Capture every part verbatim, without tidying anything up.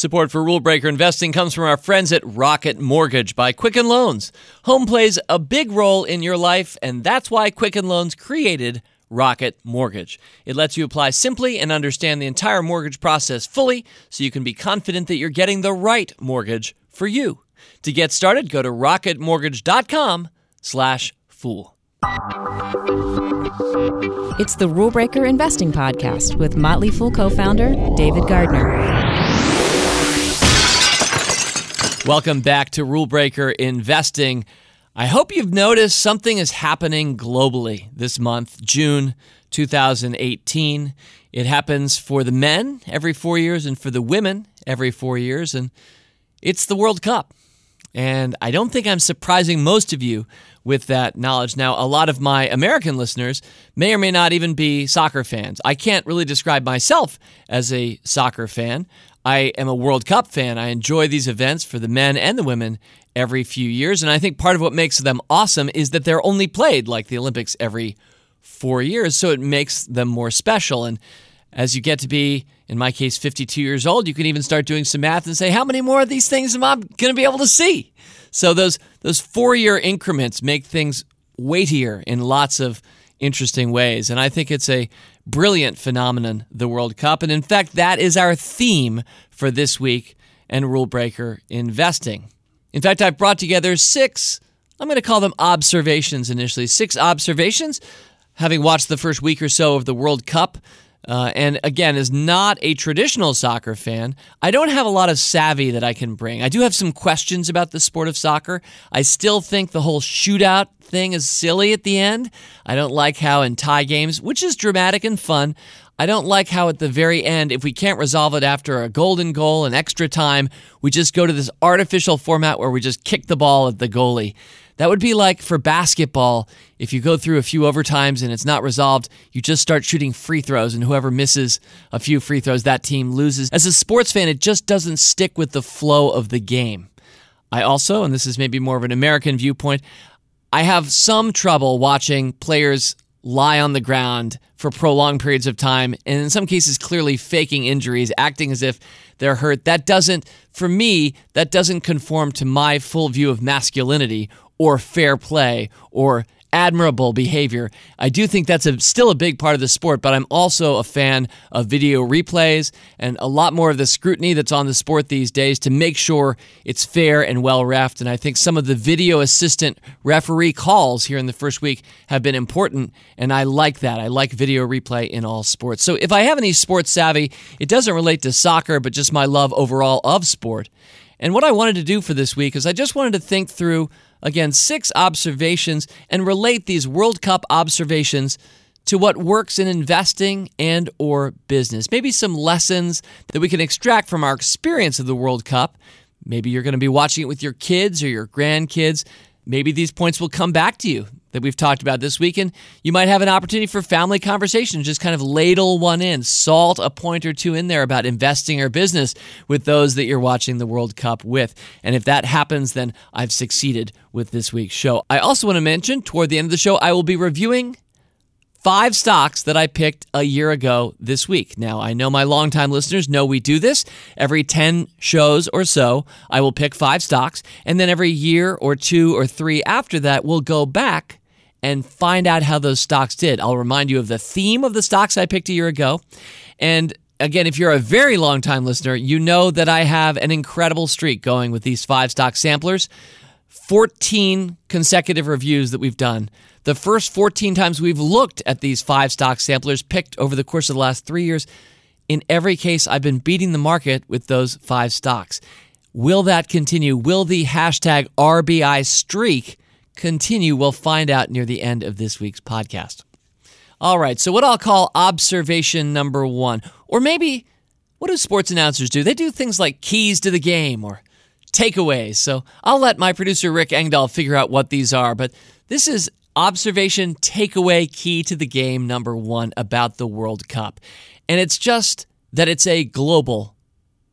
Support for Rule Breaker Investing comes from our friends at Rocket Mortgage by Quicken Loans. Home plays a big role in your life, and that's why Quicken Loans created Rocket Mortgage. It lets you apply simply and understand the entire mortgage process fully, so you can be confident that you're getting the right mortgage for you. To get started, go to rocket mortgage dot com slash fool. It's the Rule Breaker Investing Podcast with Motley Fool co-founder David Gardner. Welcome back to Rule Breaker Investing. I hope you've noticed something is happening globally this month, June two thousand eighteen. It happens for the men every four years and for the women every four years, and it's the World Cup. And I don't think I'm surprising most of you with that knowledge. Now, a lot of my American listeners may or may not even be soccer fans. I can't really describe myself as a soccer fan. I am a World Cup fan. I enjoy these events for the men and the women every few years. And I think part of what makes them awesome is that they're only played, like the Olympics, every four years. So it makes them more special. And as you get to be, in my case, fifty-two years old, you can even start doing some math and say, how many more of these things am I going to be able to see? So those those four-year increments make things weightier in lots of interesting ways. And I think it's a brilliant phenomenon, the World Cup. And in fact, that is our theme for this week and Rule Breaker Investing. In fact, I've brought together six, I'm going to call them observations initially, six observations, having watched the first week or so of the World Cup. Uh, and again, as not a traditional soccer fan, I don't have a lot of savvy that I can bring. I do have some questions about the sport of soccer. I still think the whole shootout thing is silly at the end. I don't like how in tie games, which is dramatic and fun, I don't like how at the very end, if we can't resolve it after a golden goal and extra time, we just go to this artificial format where we just kick the ball at the goalie. That would be like for basketball, if you go through a few overtimes and it's not resolved, you just start shooting free throws, and whoever misses a few free throws, that team loses. As a sports fan, it just doesn't stick with the flow of the game. I also, and this is maybe more of an American viewpoint, I have some trouble watching players lie on the ground for prolonged periods of time, and in some cases clearly faking injuries, acting as if they're hurt. That doesn't, for me, that doesn't conform to my full view of masculinity or fair play, or admirable behavior. I do think that's a, still a big part of the sport, but I'm also a fan of video replays and a lot more of the scrutiny that's on the sport these days to make sure it's fair and well-reffed. And I think some of the video assistant referee calls here in the first week have been important, and I like that. I like video replay in all sports. So if I have any sports savvy, it doesn't relate to soccer, but just my love overall of sport. And what I wanted to do for this week is I just wanted to think through, again, six observations and relate these World Cup observations to what works in investing and or business. Maybe some lessons that we can extract from our experience of the World Cup. Maybe you're going to be watching it with your kids or your grandkids. Maybe these points will come back to you that we've talked about this week, and you might have an opportunity for family conversation. Just kind of ladle one in, salt a point or two in there about investing or business with those that you're watching the World Cup with. And if that happens, then I've succeeded with this week's show. I also want to mention, toward the end of the show, I will be reviewing five stocks that I picked a year ago this week. Now, I know my longtime listeners know we do this. Every ten shows or so, I will pick five stocks, and then every year or two or three after that, we'll go back and find out how those stocks did. I'll remind you of the theme of the stocks I picked a year ago. And again, if you're a very long-time listener, you know that I have an incredible streak going with these five-stock samplers. fourteen consecutive reviews that we've done. The first fourteen times we've looked at these five-stock samplers picked over the course of the last three years, in every case, I've been beating the market with those five stocks. Will that continue? Will the hashtag R B I streak continue? We'll find out near the end of this week's podcast. All right, so what I'll call observation number one, or maybe what do sports announcers do? They do things like keys to the game or takeaways. So I'll let my producer Rick Engdahl figure out what these are, but this is observation, takeaway, key to the game number one about the World Cup. And it's just that it's a global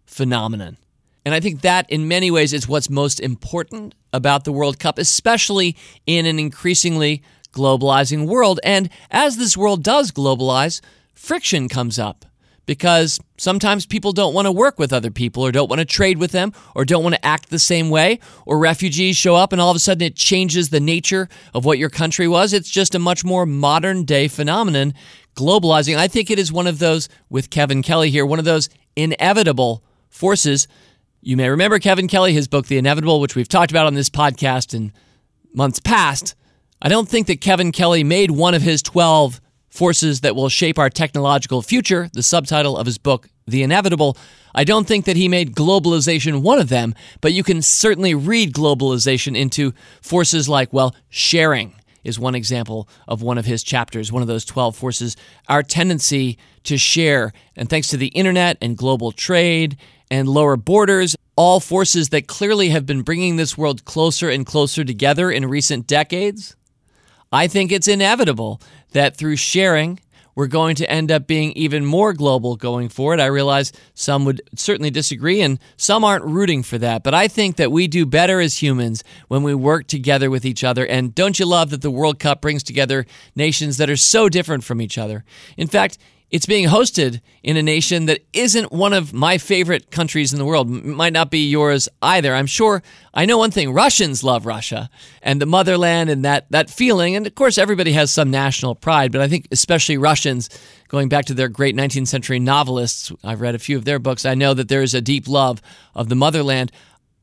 phenomenon. And I think that, in many ways, is what's most important about the World Cup, especially in an increasingly globalizing world. And as this world does globalize, friction comes up because sometimes people don't want to work with other people or don't want to trade with them or don't want to act the same way, or refugees show up and all of a sudden it changes the nature of what your country was. It's just a much more modern day phenomenon, globalizing. I think it is one of those, with Kevin Kelly here, one of those inevitable forces. You may remember Kevin Kelly, his book, The Inevitable, which we've talked about on this podcast in months past. I don't think that Kevin Kelly made one of his twelve forces that will shape our technological future, the subtitle of his book, The Inevitable. I don't think that he made globalization one of them, but you can certainly read globalization into forces like, well, sharing is one example of one of his chapters, one of those twelve forces, our tendency to share. And thanks to the internet and global trade and lower borders, all forces that clearly have been bringing this world closer and closer together in recent decades, I think it's inevitable that through sharing, we're going to end up being even more global going forward. I realize some would certainly disagree, and some aren't rooting for that. But I think that we do better as humans when we work together with each other. And don't you love that the World Cup brings together nations that are so different from each other? In fact, it's being hosted in a nation that isn't one of my favorite countries in the world. It might not be yours either. I'm sure. I know one thing. Russians love Russia and the motherland and that, that feeling. And, of course, everybody has some national pride. But I think especially Russians, going back to their great nineteenth century novelists, I've read a few of their books, I know that there is a deep love of the motherland.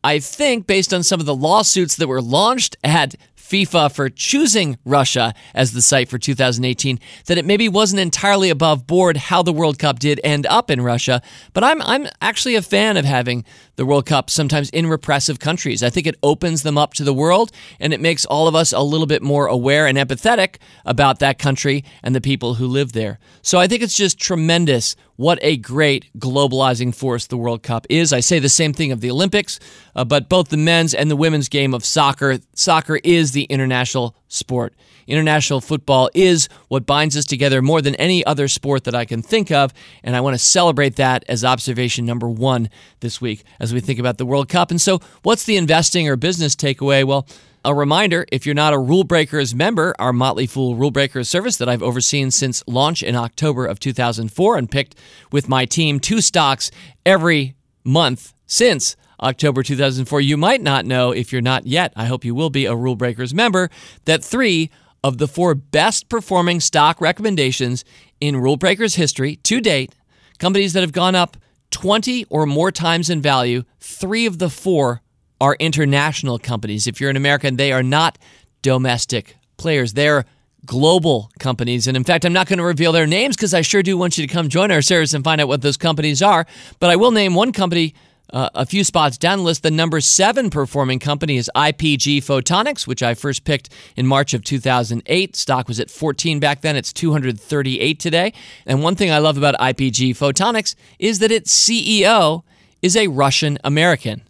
I think, based on some of the lawsuits that were launched at FIFA for choosing Russia as the site for two thousand eighteen, that it maybe wasn't entirely above board how the World Cup did end up in Russia. But I'm I'm actually a fan of having the World Cup sometimes in repressive countries. I think it opens them up to the world, and it makes all of us a little bit more aware and empathetic about that country and the people who live there. So I think it's just tremendous what a great globalizing force the World Cup is. I say the same thing of the Olympics, uh, but both the men's and the women's game of soccer. Soccer is the international sport. International football is what binds us together more than any other sport that I can think of, and I want to celebrate that as observation number one this week as we think about the World Cup. And so what's the investing or business takeaway? Well, a reminder, if you're not a Rule Breakers member, our Motley Fool Rule Breakers service that I've overseen since launch in October of two thousand four and picked with my team two stocks every month since October two thousand four, you might not know, if you're not yet, I hope you will be a Rule Breakers member, that three of the four best performing stock recommendations in Rule Breakers history to date, companies that have gone up twenty or more times in value, three of the four are international companies. If you're an American, they are not domestic players. They're global companies. And in fact, I'm not going to reveal their names because I sure do want you to come join our service and find out what those companies are. But I will name one company Uh, a few spots down the list. The number seven performing company is I P G Photonics, which I first picked in March of two thousand eight. Stock was at fourteen back then. It's two hundred thirty-eight today. And one thing I love about I P G Photonics is that its C E O is a Russian-American.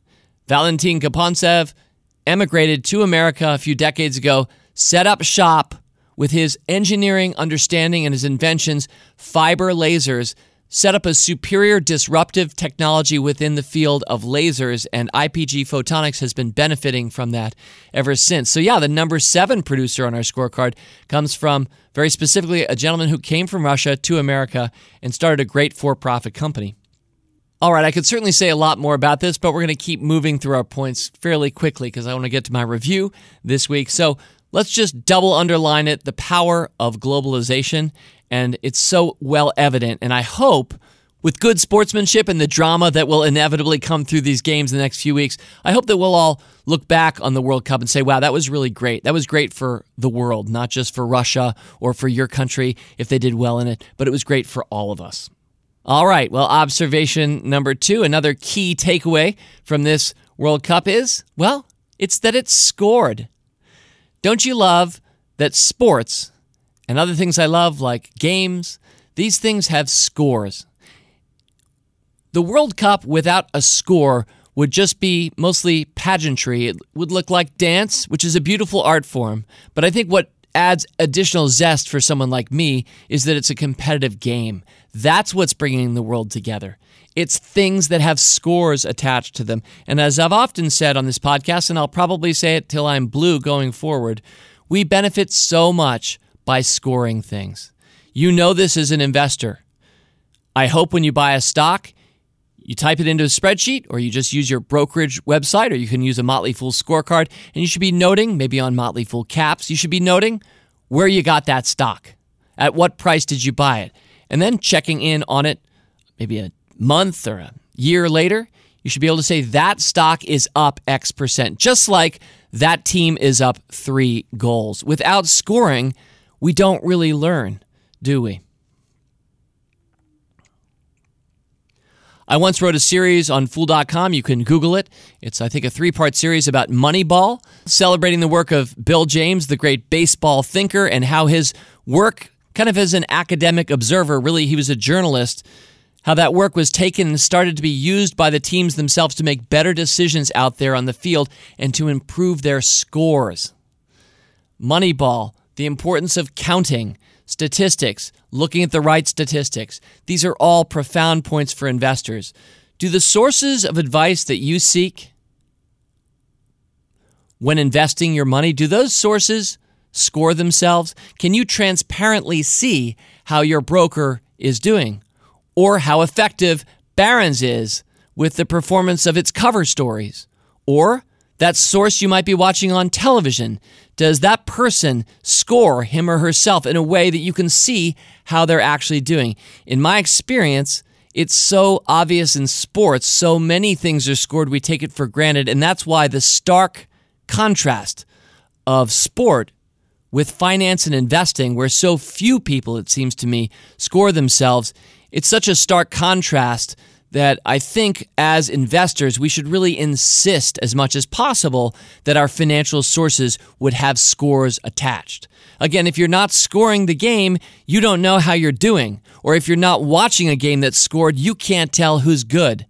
Valentin Kapansev emigrated to America a few decades ago, set up shop with his engineering understanding and his inventions, fiber lasers, set up a superior disruptive technology within the field of lasers, and I P G Photonics has been benefiting from that ever since. So yeah, the number seven producer on our scorecard comes from, very specifically, a gentleman who came from Russia to America and started a great for-profit company. All right, I could certainly say a lot more about this, but we're going to keep moving through our points fairly quickly because I want to get to my review this week. So let's just double underline it, the power of globalization. And it's so well evident. And I hope, with good sportsmanship and the drama that will inevitably come through these games in the next few weeks, I hope that we'll all look back on the World Cup and say, wow, that was really great. That was great for the world, not just for Russia or for your country if they did well in it, but it was great for all of us. All right, well, observation number two, another key takeaway from this World Cup is, well, it's that it's scored. Don't you love that sports and other things I love, like games, these things have scores? The World Cup without a score would just be mostly pageantry. It would look like dance, which is a beautiful art form. But I think what adds additional zest for someone like me is that it's a competitive game. That's what's bringing the world together. It's things that have scores attached to them. And as I've often said on this podcast, and I'll probably say it till I'm blue going forward, we benefit so much by scoring things. You know this as an investor. I hope when you buy a stock, you type it into a spreadsheet, or you just use your brokerage website, or you can use a Motley Fool scorecard, and you should be noting, maybe on Motley Fool caps, you should be noting where you got that stock, at what price did you buy it, and then checking in on it maybe a month or a year later, you should be able to say that stock is up X percent, just like that team is up three goals. Without scoring, we don't really learn, do we? I once wrote a series on Fool dot com. You can Google it. It's, I think, a three-part series about Moneyball, celebrating the work of Bill James, the great baseball thinker, and how his work, kind of as an academic observer, really he was a journalist, how that work was taken and started to be used by the teams themselves to make better decisions out there on the field and to improve their scores. Moneyball, the importance of counting, statistics, looking at the right statistics. These are all profound points for investors. Do the sources of advice that you seek when investing your money, do those sources score themselves? Can you transparently see how your broker is doing or how effective Barron's is with the performance of its cover stories? Or that source you might be watching on television, does that person score him or herself in a way that you can see how they're actually doing? In my experience, it's so obvious in sports. So many things are scored, we take it for granted, and that's why the stark contrast of sport with finance and investing, where so few people, it seems to me, score themselves, it's such a stark contrast that I think as investors, we should really insist as much as possible that our financial sources would have scores attached. Again, if you're not scoring the game, you don't know how you're doing. Or if you're not watching a game that's scored, you can't tell who's good.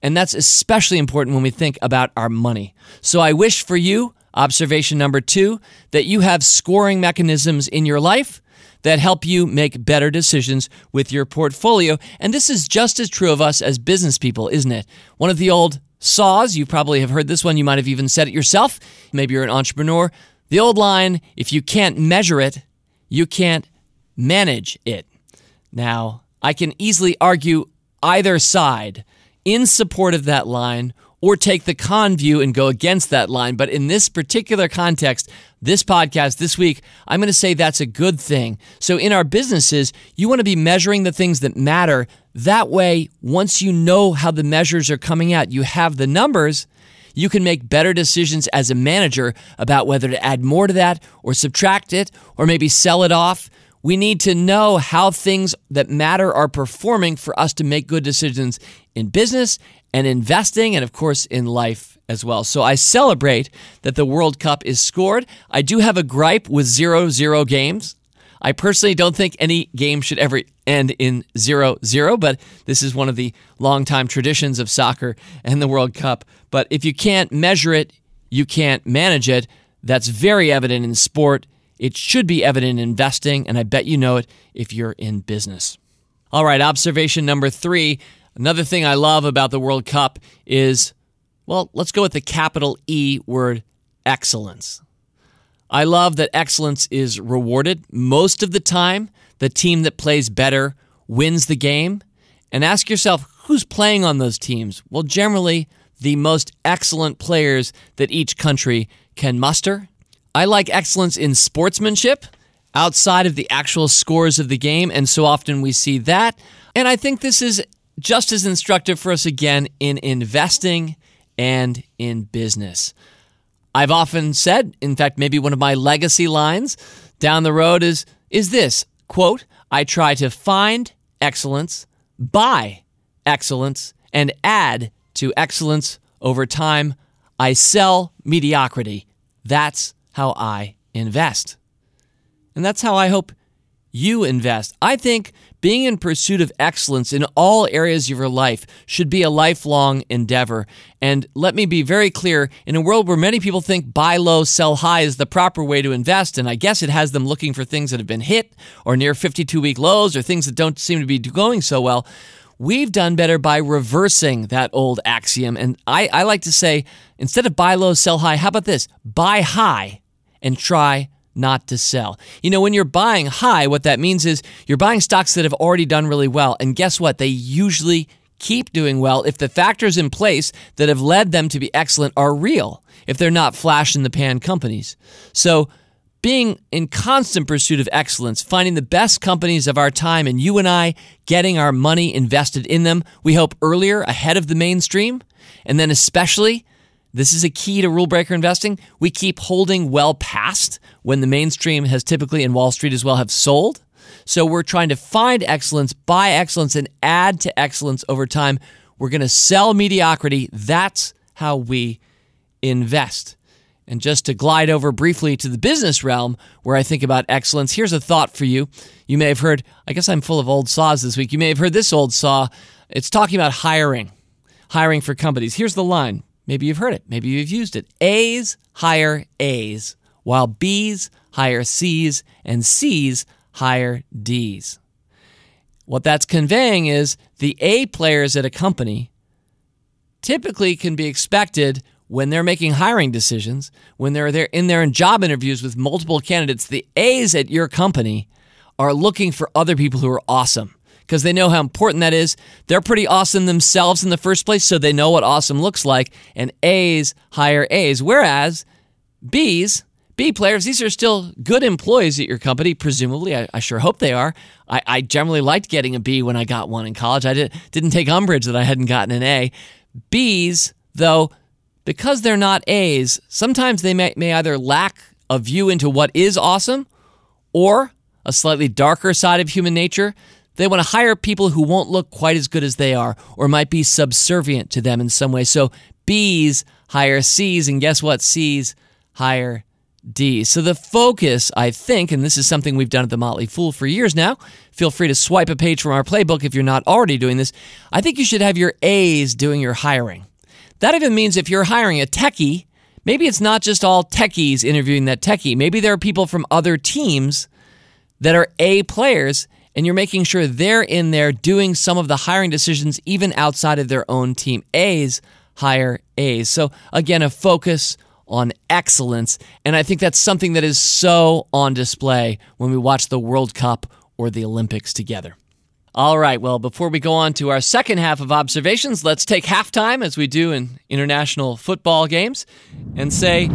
And that's especially important when we think about our money. So I wish for you, observation number two, that you have scoring mechanisms in your life that help you make better decisions with your portfolio. And this is just as true of us as business people, isn't it? One of the old saws, you probably have heard this one, you might have even said it yourself, maybe you're an entrepreneur, the old line, if you can't measure it, you can't manage it. Now, I can easily argue either side in support of that line or take the con view and go against that line. But in this particular context, this podcast, this week, I'm going to say that's a good thing. So in our businesses, you want to be measuring the things that matter. That way, once you know how the measures are coming out, you have the numbers, you can make better decisions as a manager about whether to add more to that or subtract it or maybe sell it off. We need to know how things that matter are performing for us to make good decisions in business and investing, and of course in life as well. So I celebrate that the World Cup is scored. I do have a gripe with zero zero games. I personally don't think any game should ever end in zero zero, but this is one of the longtime traditions of soccer and the World Cup. But if you can't measure it, you can't manage it. That's very evident in sport. It should be evident in investing, and I bet you know it if you're in business. All right, observation number three. Another thing I love about the World Cup is, well, let's go with the capital E word, excellence. I love that excellence is rewarded. Most of the time, the team that plays better wins the game. And ask yourself, who's playing on those teams? Well, generally, the most excellent players that each country can muster. I like excellence in sportsmanship, outside of the actual scores of the game, and so often we see that. And I think this is just as instructive for us again in investing and in business. I've often said, in fact, maybe one of my legacy lines down the road is, is this, quote, I try to find excellence, buy excellence, and add to excellence over time. I sell mediocrity. That's how I invest. And that's how I hope you invest. I think being in pursuit of excellence in all areas of your life should be a lifelong endeavor. And let me be very clear, in a world where many people think buy low, sell high is the proper way to invest, and I guess it has them looking for things that have been hit or near fifty-two-week lows or things that don't seem to be going so well, we've done better by reversing that old axiom. And I, I like to say, instead of buy low, sell high, how about this? Buy high and try not to sell. You know, when you're buying high, what that means is you're buying stocks that have already done really well. And guess what? They usually keep doing well if the factors in place that have led them to be excellent are real, if they're not flash-in-the-pan companies. So being in constant pursuit of excellence, finding the best companies of our time, and you and I getting our money invested in them, we hope earlier, ahead of the mainstream, and then especially, this is a key to rule breaker investing, we keep holding well past when the mainstream has typically, and Wall Street as well, have sold. So we're trying to find excellence, buy excellence, and add to excellence over time. We're going to sell mediocrity. That's how we invest. And just to glide over briefly to the business realm where I think about excellence, here's a thought for you. You may have heard, I guess I'm full of old saws this week. You may have heard this old saw. It's talking about hiring, hiring for companies. Here's the line. Maybe you've heard it. Maybe you've used it. A's hire A's, while B's hire C's, and C's hire D's. What that's conveying is the A players at a company typically can be expected when they're making hiring decisions, when they're there in their job interviews with multiple candidates, the A's at your company are looking for other people who are awesome because they know how important that is. They're pretty awesome themselves in the first place, so they know what awesome looks like, and A's hire A's, whereas B's B players, these are still good employees at your company, presumably. I, I sure hope they are. I, I generally liked getting a B when I got one in college. I did, didn't take umbrage that I hadn't gotten an A. B's, though, because they're not A's, sometimes they may, may either lack a view into what is awesome or a slightly darker side of human nature. They want to hire people who won't look quite as good as they are or might be subservient to them in some way. So B's hire C's, and guess what? C's hire D. So the focus, I think, and this is something we've done at The Motley Fool for years now, feel free to swipe a page from our playbook if you're not already doing this, I think you should have your A's doing your hiring. That even means if you're hiring a techie, maybe it's not just all techies interviewing that techie. Maybe there are people from other teams that are A players, and you're making sure they're in there doing some of the hiring decisions even outside of their own team. A's hire A's. So again, a focus on excellence, and I think that's something that is so on display when we watch the World Cup or the Olympics together. All right, well, before we go on to our second half of observations, let's take halftime, as we do in international football games, and say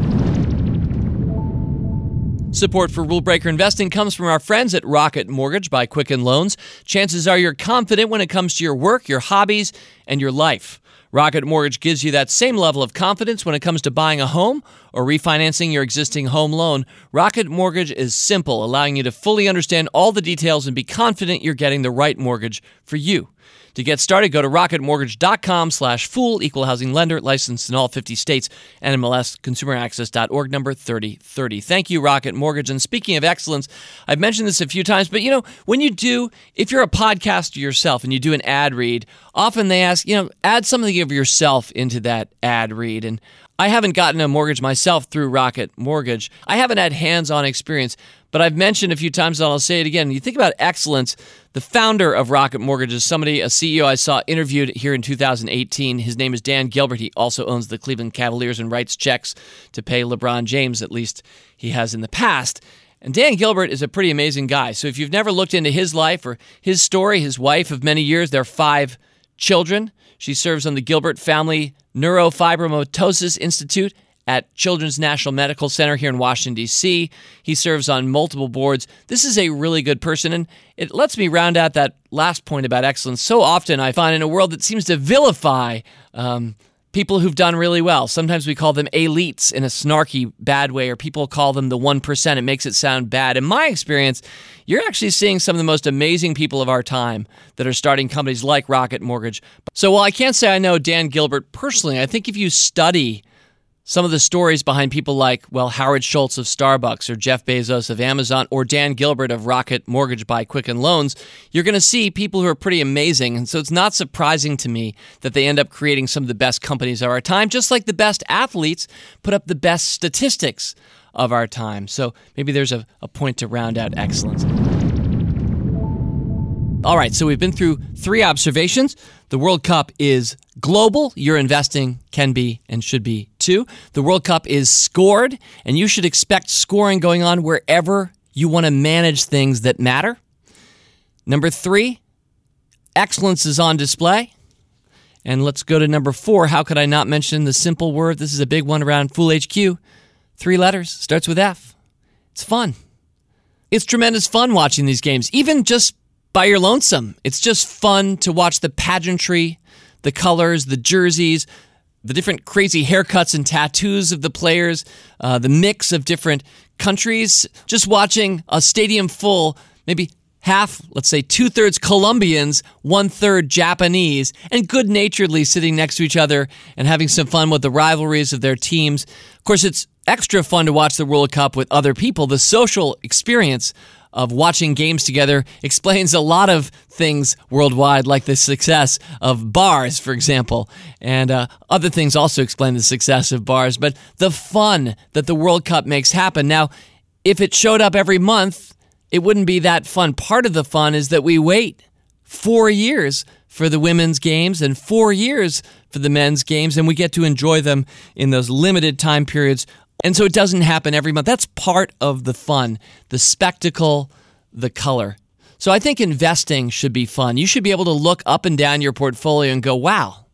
support for Rule Breaker Investing comes from our friends at Rocket Mortgage by Quicken Loans. Chances are you're confident when it comes to your work, your hobbies, and your life. Rocket Mortgage gives you that same level of confidence when it comes to buying a home or refinancing your existing home loan. Rocket Mortgage is simple, allowing you to fully understand all the details and be confident you're getting the right mortgage for you. To get started, go to rocketmortgage.com slash fool, equal housing lender, licensed in all fifty states, N M L S, consumer access dot org, number thirty thirty. Thank you, Rocket Mortgage. And speaking of excellence, I've mentioned this a few times, but you know, when you do, if you're a podcaster yourself and you do an ad read, often they ask, you know, add something of yourself into that ad read. And I haven't gotten a mortgage myself through Rocket Mortgage. I haven't had hands-on experience, but I've mentioned a few times, and I'll say it again, you think about excellence, the founder of Rocket Mortgage is somebody, a C E O I saw interviewed here in two thousand eighteen. His name is Dan Gilbert. He also owns the Cleveland Cavaliers and writes checks to pay LeBron James, at least he has in the past. And Dan Gilbert is a pretty amazing guy. So if you've never looked into his life or his story, his wife of many years, their five children, she serves on the Gilbert Family Neurofibromatosis Institute at Children's National Medical Center here in Washington, D C He serves on multiple boards. This is a really good person, and it lets me round out that last point about excellence. So often I find in a world that seems to vilify um, people who've done really well. Sometimes we call them elites in a snarky, bad way, or people call them the one percent. It makes it sound bad. In my experience, you're actually seeing some of the most amazing people of our time that are starting companies like Rocket Mortgage. So while I can't say I know Dan Gilbert personally, I think if you study some of the stories behind people like, well, Howard Schultz of Starbucks or Jeff Bezos of Amazon or Dan Gilbert of Rocket Mortgage by Quicken Loans, you're going to see people who are pretty amazing. And so it's not surprising to me that they end up creating some of the best companies of our time, just like the best athletes put up the best statistics of our time. So maybe there's a, a point to round out excellence. All right, so we've been through three observations. The World Cup is global. Your investing can be and should be too. The World Cup is scored, and you should expect scoring going on wherever you want to manage things that matter. Number three, excellence is on display. And let's go to number four. How could I not mention the simple word? This is a big one around Fool H Q. Three letters, starts with F. It's fun. It's tremendous fun watching these games, even just by your lonesome. It's just fun to watch the pageantry, the colors, the jerseys, the different crazy haircuts and tattoos of the players, uh, the mix of different countries. Just watching a stadium full, maybe half, let's say two-thirds Colombians, one-third Japanese, and good-naturedly sitting next to each other and having some fun with the rivalries of their teams. Of course, it's extra fun to watch the World Cup with other people. The social experience of watching games together explains a lot of things worldwide, like the success of bars, for example. And uh, other things also explain the success of bars. But the fun that the World Cup makes happen. Now, if it showed up every month, it wouldn't be that fun. Part of the fun is that we wait four years for the women's games and four years for the men's games, and we get to enjoy them in those limited time periods. And so it doesn't happen every month. That's part of the fun, the spectacle, the color. So I think investing should be fun. You should be able to look up and down your portfolio and go, wow,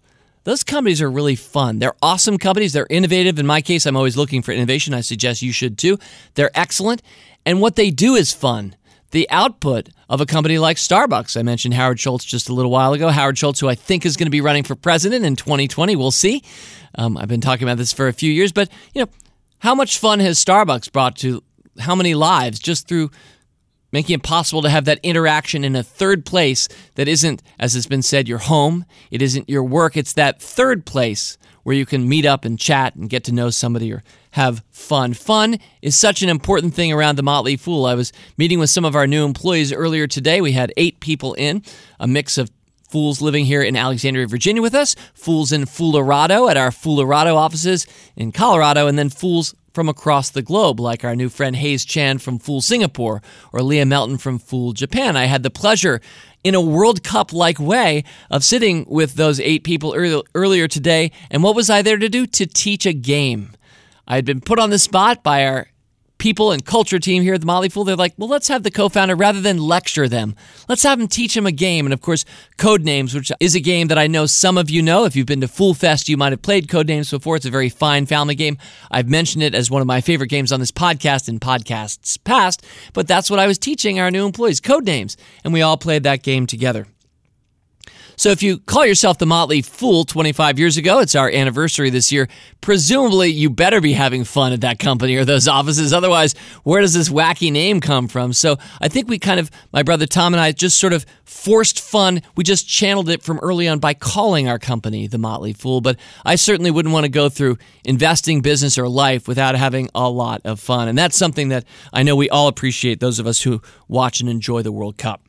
those companies are really fun. They're awesome companies. They're innovative. In my case, I'm always looking for innovation. I suggest you should too. They're excellent. And what they do is fun. The output of a company like Starbucks. I mentioned Howard Schultz just a little while ago. Howard Schultz, who I think is going to be running for president in twenty twenty. We'll see. Um, I've been talking about this for a few years. But, you know, how much fun has Starbucks brought to how many lives just through making it possible to have that interaction in a third place that isn't, as has been said, your home. It isn't your work. It's that third place where you can meet up and chat and get to know somebody or have fun. Fun is such an important thing around the Motley Fool. I was meeting with some of our new employees earlier today. We had eight people in, a mix of Fools living here in Alexandria, Virginia with us, Fools in Fool-O-Rado at our Fool-O-Rado offices in Colorado, and then Fools from across the globe, like our new friend Hayes Chan from Fool Singapore or Leah Melton from Fool Japan. I had the pleasure, in a World Cup-like way, of sitting with those eight people early, earlier today. And what was I there to do? To teach a game. I had been put on the spot by our people and culture team here at the Motley Fool. They're like, well, let's have the co-founder, rather than lecture them, let's have them teach them a game. And of course, Codenames, which is a game that I know some of you know. If you've been to Fool Fest, you might have played Codenames before. It's a very fine family game. I've mentioned it as one of my favorite games on this podcast in podcasts past, but that's what I was teaching our new employees, Codenames. And we all played that game together. So if you call yourself the Motley Fool twenty-five years ago, it's our anniversary this year, presumably you better be having fun at that company or those offices. Otherwise, where does this wacky name come from? So I think we kind of, my brother Tom and I, just sort of forced fun. We just channeled it from early on by calling our company the Motley Fool. But I certainly wouldn't want to go through investing, business, or life without having a lot of fun. And that's something that I know we all appreciate, those of us who watch and enjoy the World Cup.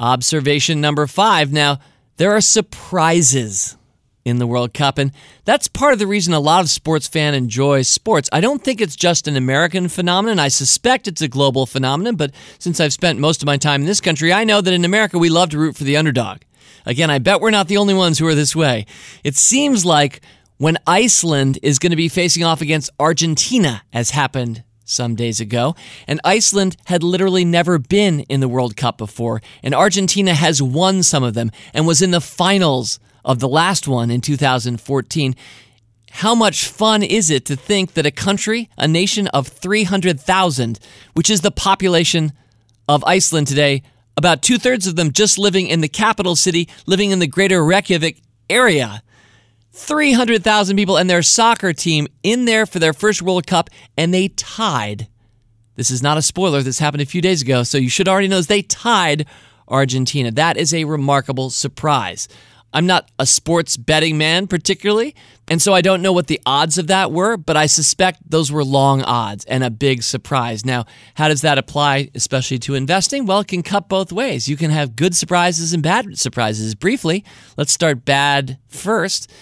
Observation number five. Now, there are surprises in the World Cup, and that's part of the reason a lot of sports fans enjoy sports. I don't think it's just an American phenomenon. I suspect it's a global phenomenon, but since I've spent most of my time in this country, I know that in America we love to root for the underdog. Again, I bet we're not the only ones who are this way. It seems like when Iceland is going to be facing off against Argentina, as happened some days ago, and Iceland had literally never been in the World Cup before, and Argentina has won some of them and was in the finals of the last one in two thousand fourteen. How much fun is it to think that a country, a nation of three hundred thousand, which is the population of Iceland today, about two-thirds of them just living in the capital city, living in the greater Reykjavik area, three hundred thousand people and their soccer team in there for their first World Cup, and they tied. This is not a spoiler. This happened a few days ago, so you should already know they tied Argentina. That is a remarkable surprise. I'm not a sports betting man particularly, and so I don't know what the odds of that were, but I suspect those were long odds and a big surprise. Now, how does that apply especially to investing? Well, it can cut both ways. You can have good surprises and bad surprises. Briefly, let's start bad first.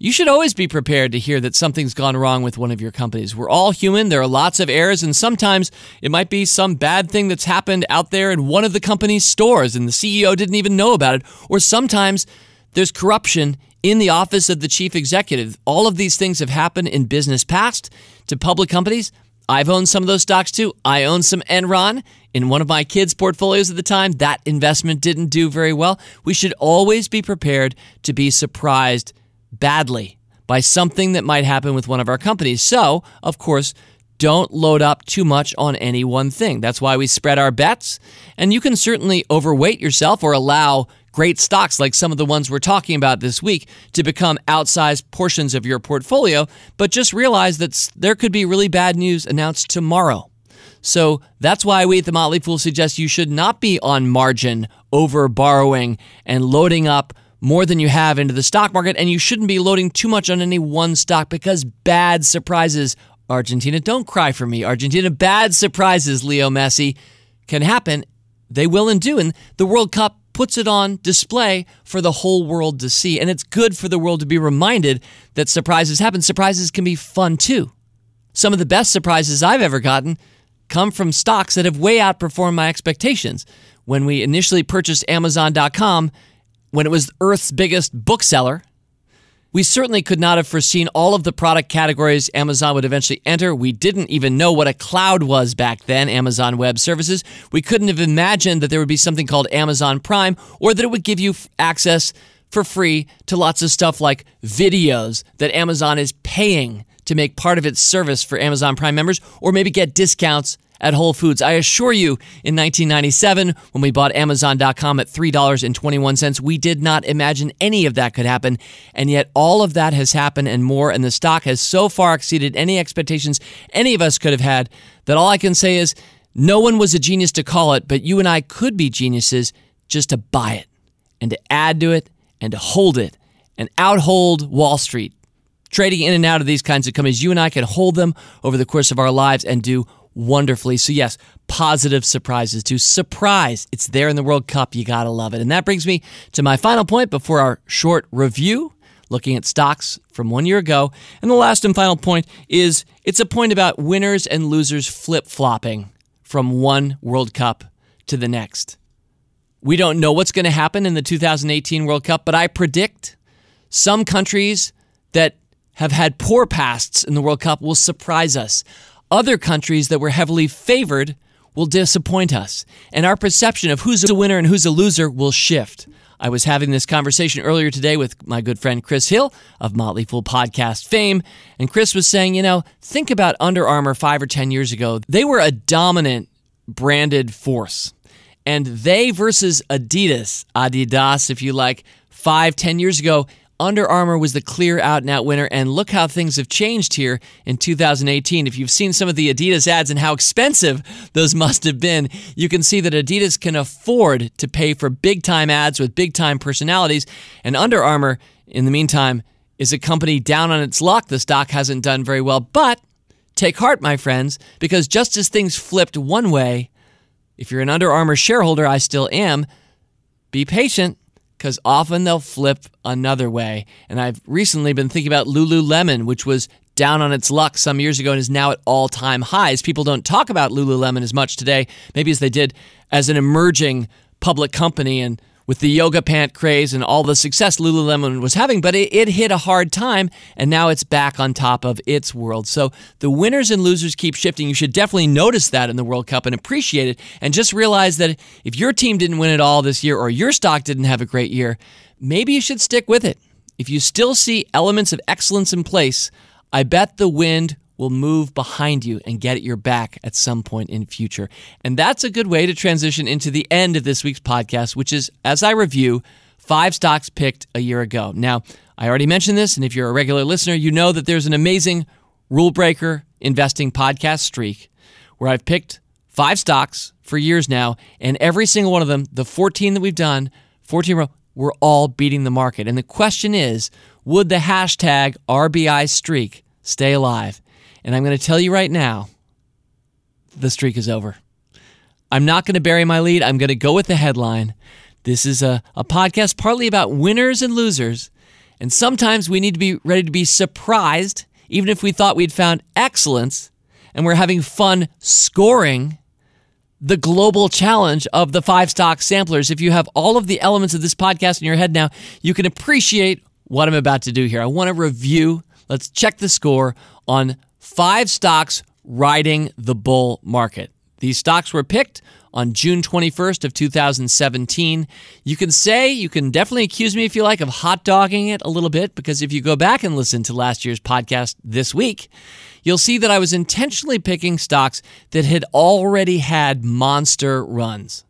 You should always be prepared to hear that something's gone wrong with one of your companies. We're all human. There are lots of errors, and sometimes it might be some bad thing that's happened out there in one of the company's stores, and the C E O didn't even know about it. Or sometimes there's corruption in the office of the chief executive. All of these things have happened in business past to public companies. I've owned some of those stocks too. I own some Enron in one of my kids' portfolios at the time. That investment didn't do very well. We should always be prepared to be surprised badly by something that might happen with one of our companies. So, of course, don't load up too much on any one thing. That's why we spread our bets. And you can certainly overweight yourself or allow great stocks like some of the ones we're talking about this week to become outsized portions of your portfolio. But just realize that there could be really bad news announced tomorrow. So that's why we at The Motley Fool suggest you should not be on margin over borrowing and loading up more than you have into the stock market, and you shouldn't be loading too much on any one stock because bad surprises, Argentina, don't cry for me, Argentina, bad surprises, Leo Messi, can happen. They will and do, and the World Cup puts it on display for the whole world to see, and it's good for the world to be reminded that surprises happen. Surprises can be fun, too. Some of the best surprises I've ever gotten come from stocks that have way outperformed my expectations. When we initially purchased Amazon dot com, when it was Earth's biggest bookseller, we certainly could not have foreseen all of the product categories Amazon would eventually enter. We didn't even know what a cloud was back then, Amazon Web Services. We couldn't have imagined that there would be something called Amazon Prime or that it would give you access for free to lots of stuff like videos that Amazon is paying to make part of its service for Amazon Prime members, or maybe get discounts at Whole Foods. I assure you, in nineteen ninety-seven, when we bought Amazon dot com at three dollars and twenty-one cents, we did not imagine any of that could happen, and yet all of that has happened and more, and the stock has so far exceeded any expectations any of us could have had that all I can say is no one was a genius to call it, but you and I could be geniuses just to buy it and to add to it and to hold it and outhold Wall Street. Trading in and out of these kinds of companies, you and I can hold them over the course of our lives and do wonderfully. So yes, positive surprises too. Surprise, it's there in the World Cup. You gotta love it. And that brings me to my final point before our short review, looking at stocks from one year ago. And the last and final point is, it's a point about winners and losers flip-flopping from one World Cup to the next. We don't know what's going to happen in the two thousand eighteen World Cup, but I predict some countries that have had poor pasts in the World Cup will surprise us. Other countries that were heavily favored will disappoint us, and our perception of who's a winner and who's a loser will shift. I was having this conversation earlier today with my good friend Chris Hill of Motley Fool podcast fame, and Chris was saying, you know, think about Under Armour five or ten years ago. They were a dominant branded force, and they versus Adidas, Adidas if you like, five, ten years ago, Under Armour was the clear out-and-out winner, and look how things have changed here in two thousand eighteen. If you've seen some of the Adidas ads and how expensive those must have been, you can see that Adidas can afford to pay for big-time ads with big-time personalities, and Under Armour, in the meantime, is a company down on its luck. The stock hasn't done very well, but take heart, my friends, because just as things flipped one way, if you're an Under Armour shareholder, I still am, be patient, because often they'll flip another way. And I've recently been thinking about Lululemon, which was down on its luck some years ago and is now at all-time highs. People don't talk about Lululemon as much today, maybe as they did as an emerging public company and with the yoga pant craze and all the success Lululemon was having, but it, it hit a hard time, and now it's back on top of its world. So the winners and losers keep shifting. You should definitely notice that in the World Cup and appreciate it, and just realize that if your team didn't win it all this year or your stock didn't have a great year, maybe you should stick with it. If you still see elements of excellence in place, I bet the wind will move behind you and get at your back at some point in future. And that's a good way to transition into the end of this week's podcast, which is, as I review, five stocks picked a year ago. Now, I already mentioned this, and if you're a regular listener, you know that there's an amazing Rule Breaker investing podcast streak where I've picked five stocks for years now, and every single one of them, the fourteen that we've done, fourteen row, we're all beating the market. And the question is, would the hashtag R B I streak stay alive? And I'm going to tell you right now, the streak is over. I'm not going to bury my lead. I'm going to go with the headline. This is a, a podcast partly about winners and losers, And sometimes we need to be ready to be surprised, even if we thought we'd found excellence and we're having fun scoring the global challenge of the five stock samplers. If you have all of the elements of this podcast in your head now, you can appreciate what I'm about to do here. I want to review. Let's check the score on five stocks riding the bull market. These stocks were picked on June twenty-first of two thousand seventeen. You can say, you can definitely accuse me if you like of hot-dogging it a little bit, because if you go back and listen to last year's podcast this week, you'll see that I was intentionally picking stocks that had already had monster runs.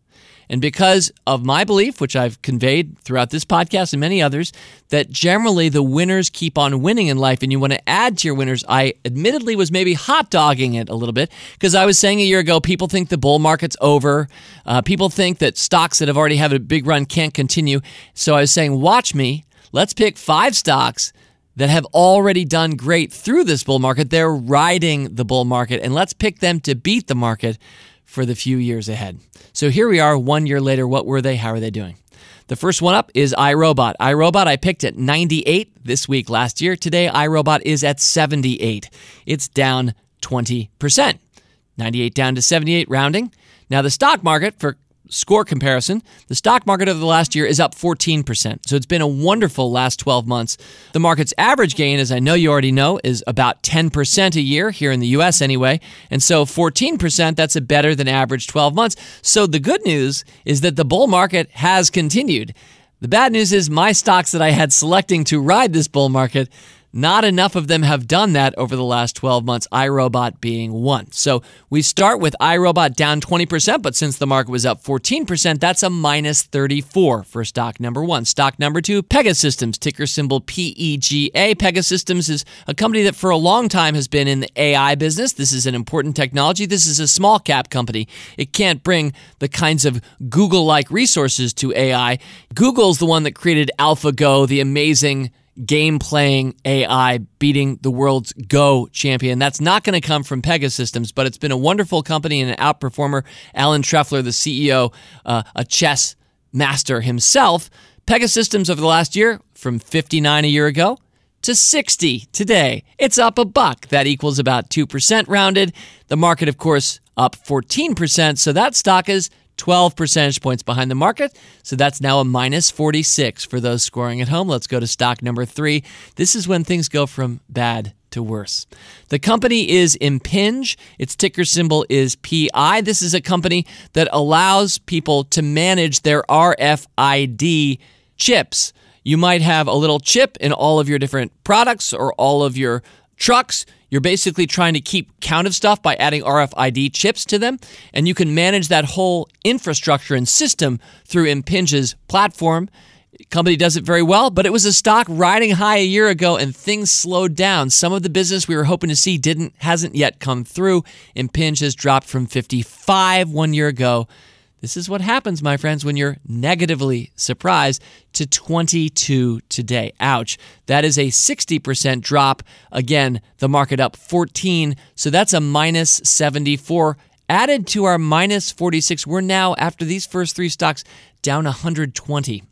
And because of my belief, which I've conveyed throughout this podcast and many others, that generally the winners keep on winning in life and you want to add to your winners, I admittedly was maybe hot-dogging it a little bit, because I was saying a year ago, people think the bull market's over. Uh, people think that stocks that have already had a big run can't continue. So I was saying, watch me. Let's pick five stocks that have already done great through this bull market. They're riding the bull market, and let's pick them to beat the market for the few years ahead. So here we are, one year later. What were they? How are they doing? The first one up is iRobot. iRobot I picked at ninety-eight this week last year. Today, iRobot is at seventy-eight. It's down twenty percent. ninety-eight down to seventy-eight, rounding. Now the stock market, for score comparison, the stock market over the last year is up fourteen percent. So it's been a wonderful last twelve months. The market's average gain, as I know you already know, is about ten percent a year, here in the U S anyway. And so fourteen percent, that's a better than average twelve months. So the good news is that the bull market has continued. The bad news is my stocks that I had selecting to ride this bull market, not enough of them have done that over the last twelve months, iRobot being one. So we start with iRobot down twenty percent, but since the market was up fourteen percent, that's a minus thirty-four for stock number one. Stock number two, Pegasystems, ticker symbol P E G A. Pegasystems is a company that for a long time has been in the A I business. This is an important technology. This is a small cap company. It can't bring the kinds of Google-like resources to A I. Google's the one that created AlphaGo, the amazing game-playing A I beating the world's Go champion. That's not going to come from Pegasystems, but it's been a wonderful company and an outperformer. Alan Treffler, the C E O, uh, a chess master himself. Pegasystems over the last year, from fifty-nine a year ago to sixty today. It's up a buck. That equals about two percent rounded. The market, of course, up fourteen percent, so that stock is twelve percentage points behind the market. So that's now a minus forty-six for those scoring at home. Let's go to stock number three. This is when things go from bad to worse. The company is Impinj. Its ticker symbol is P I. This is a company that allows people to manage their R F I D chips. You might have a little chip in all of your different products or all of your trucks. You're basically trying to keep count of stuff by adding R F I D chips to them, and you can manage that whole infrastructure and system through Impinj's platform. The company does it very well, but it was a stock riding high a year ago, and things slowed down. Some of the business we were hoping to see didn't hasn't yet come through. Impinj has dropped from fifty-five one year ago. This is what happens, my friends, when you're negatively surprised, to twenty-two today. Ouch. That is a sixty percent drop. Again, the market up fourteen, so that's a minus seventy-four. Added to our minus forty-six, we're now, after these first three stocks, down one hundred twenty.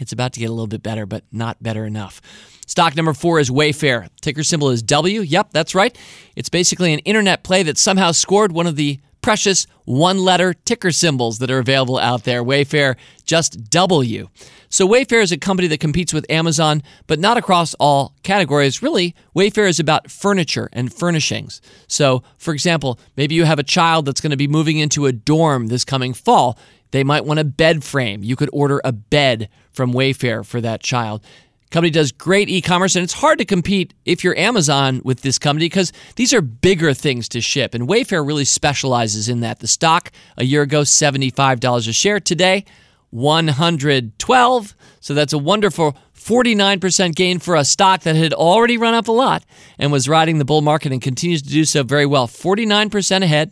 It's about to get a little bit better, but not better enough. Stock number four is Wayfair. Ticker symbol is W. Yep, that's right. It's basically an internet play that somehow scored one of the precious one-letter ticker symbols that are available out there. Wayfair, just W. So Wayfair is a company that competes with Amazon, but not across all categories. Really, Wayfair is about furniture and furnishings. So, for example, maybe you have a child that's going to be moving into a dorm this coming fall. They might want a bed frame. You could order a bed from Wayfair for that child. Company does great e-commerce, and it's hard to compete if you're Amazon with this company because these are bigger things to ship, and Wayfair really specializes in that. The stock a year ago, seventy-five dollars a share. Today, one hundred twelve dollars, so that's a wonderful forty-nine percent gain for a stock that had already run up a lot and was riding the bull market and continues to do so very well. forty-nine percent ahead.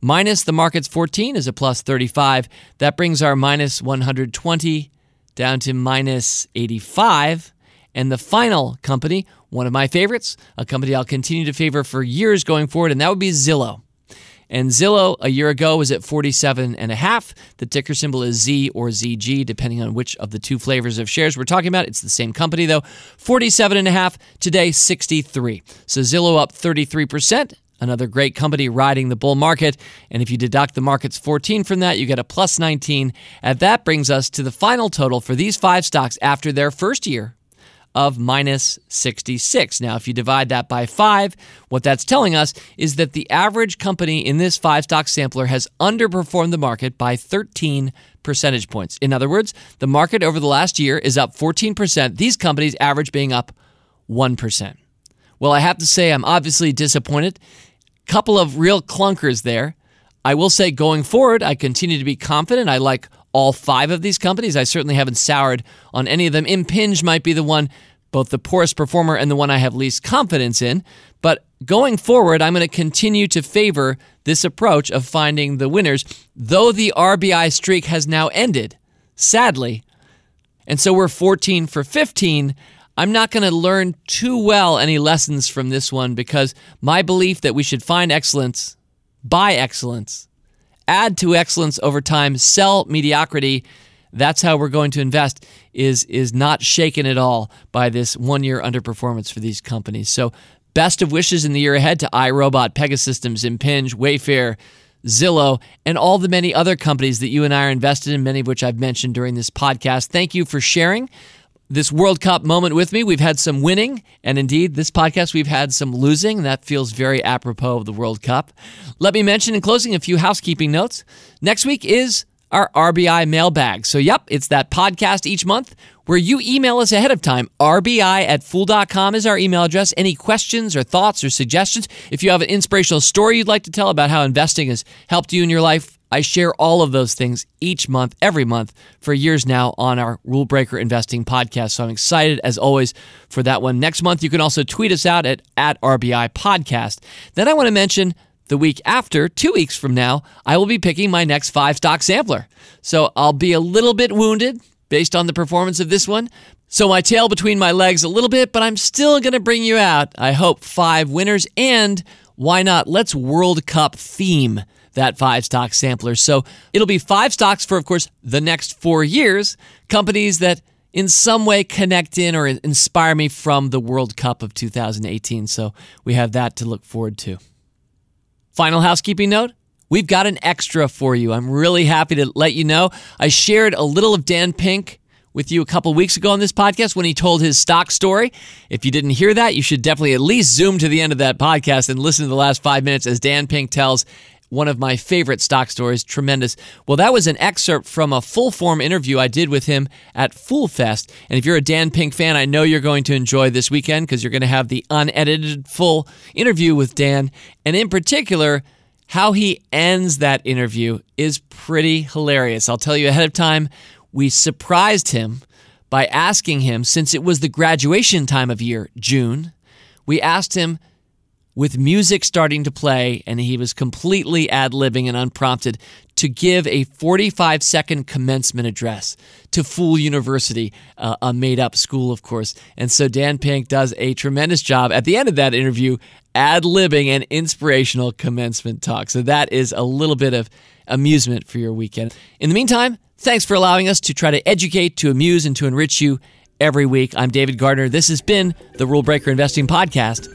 Minus the market's fourteen is a plus thirty-five. That brings our minus one hundred twenty down to minus eighty-five. And the final company, one of my favorites, a company I'll continue to favor for years going forward, and that would be Zillow. And Zillow a year ago was at forty-seven and a half. The ticker symbol is Z or Z G, depending on which of the two flavors of shares we're talking about. It's the same company, though. forty-seven and a half. Today, sixty-three. So Zillow up thirty-three percent. Another great company riding the bull market. And if you deduct the market's fourteen from that, you get a plus nineteen. And that brings us to the final total for these five stocks after their first year of minus sixty-six. Now, if you divide that by five, what that's telling us is that the average company in this five-stock sampler has underperformed the market by thirteen percentage points. In other words, the market over the last year is up fourteen percent, these companies average being up one percent. Well, I have to say I'm obviously disappointed. Couple of real clunkers there. I will say going forward, I continue to be confident. I like all five of these companies. I certainly haven't soured on any of them. Impinj might be the one, both the poorest performer and the one I have least confidence in. But going forward, I'm going to continue to favor this approach of finding the winners, though the R B I streak has now ended, sadly. And so we're fourteen for fifteen. I'm not going to learn too well any lessons from this one because my belief that we should find excellence, buy excellence, add to excellence over time, sell mediocrity, that's how we're going to invest, is, is not shaken at all by this one-year underperformance for these companies. So best of wishes in the year ahead to iRobot, Pegasystems, Impinj, Wayfair, Zillow, and all the many other companies that you and I are invested in, many of which I've mentioned during this podcast. Thank you for sharing this World Cup moment with me. We've had some winning, and indeed, this podcast, we've had some losing. That feels very apropos of the World Cup. Let me mention in closing a few housekeeping notes. Next week is our R B I mailbag. So, yep, it's that podcast each month where you email us ahead of time. R B I at fool dot com is our email address. Any questions or thoughts or suggestions? If you have an inspirational story you'd like to tell about how investing has helped you in your life, I share all of those things each month, every month, for years now on our Rule Breaker Investing podcast. So I'm excited, as always, for that one. Next month, you can also tweet us out at, at R B I Podcast. Then I want to mention the week after, two weeks from now, I will be picking my next five-stock sampler. So I'll be a little bit wounded based on the performance of this one. So my tail between my legs a little bit, but I'm still going to bring you out, I hope, five winners. And why not? Let's World Cup theme that five-stock sampler. So it'll be five stocks for, of course, the next four years, companies that in some way connect in or inspire me from the World Cup of two thousand eighteen. So we have that to look forward to. Final housekeeping note, we've got an extra for you. I'm really happy to let you know. I shared a little of Dan Pink with you a couple weeks ago on this podcast when he told his stock story. If you didn't hear that, you should definitely at least zoom to the end of that podcast and listen to the last five minutes as Dan Pink tells one of my favorite stock stories, tremendous. Well, that was an excerpt from a full-form interview I did with him at Fool Fest. And if you're a Dan Pink fan, I know you're going to enjoy this weekend because you're going to have the unedited full interview with Dan. And in particular, how he ends that interview is pretty hilarious. I'll tell you ahead of time, we surprised him by asking him, since it was the graduation time of year, June, we asked him, with music starting to play, and he was completely ad-libbing and unprompted, to give a forty-five second commencement address to Fool University, uh, a made-up school, of course. And so Dan Pink does a tremendous job at the end of that interview, ad-libbing an inspirational commencement talk. So that is a little bit of amusement for your weekend. In the meantime, thanks for allowing us to try to educate, to amuse, and to enrich you every week. I'm David Gardner. This has been the Rule Breaker Investing Podcast.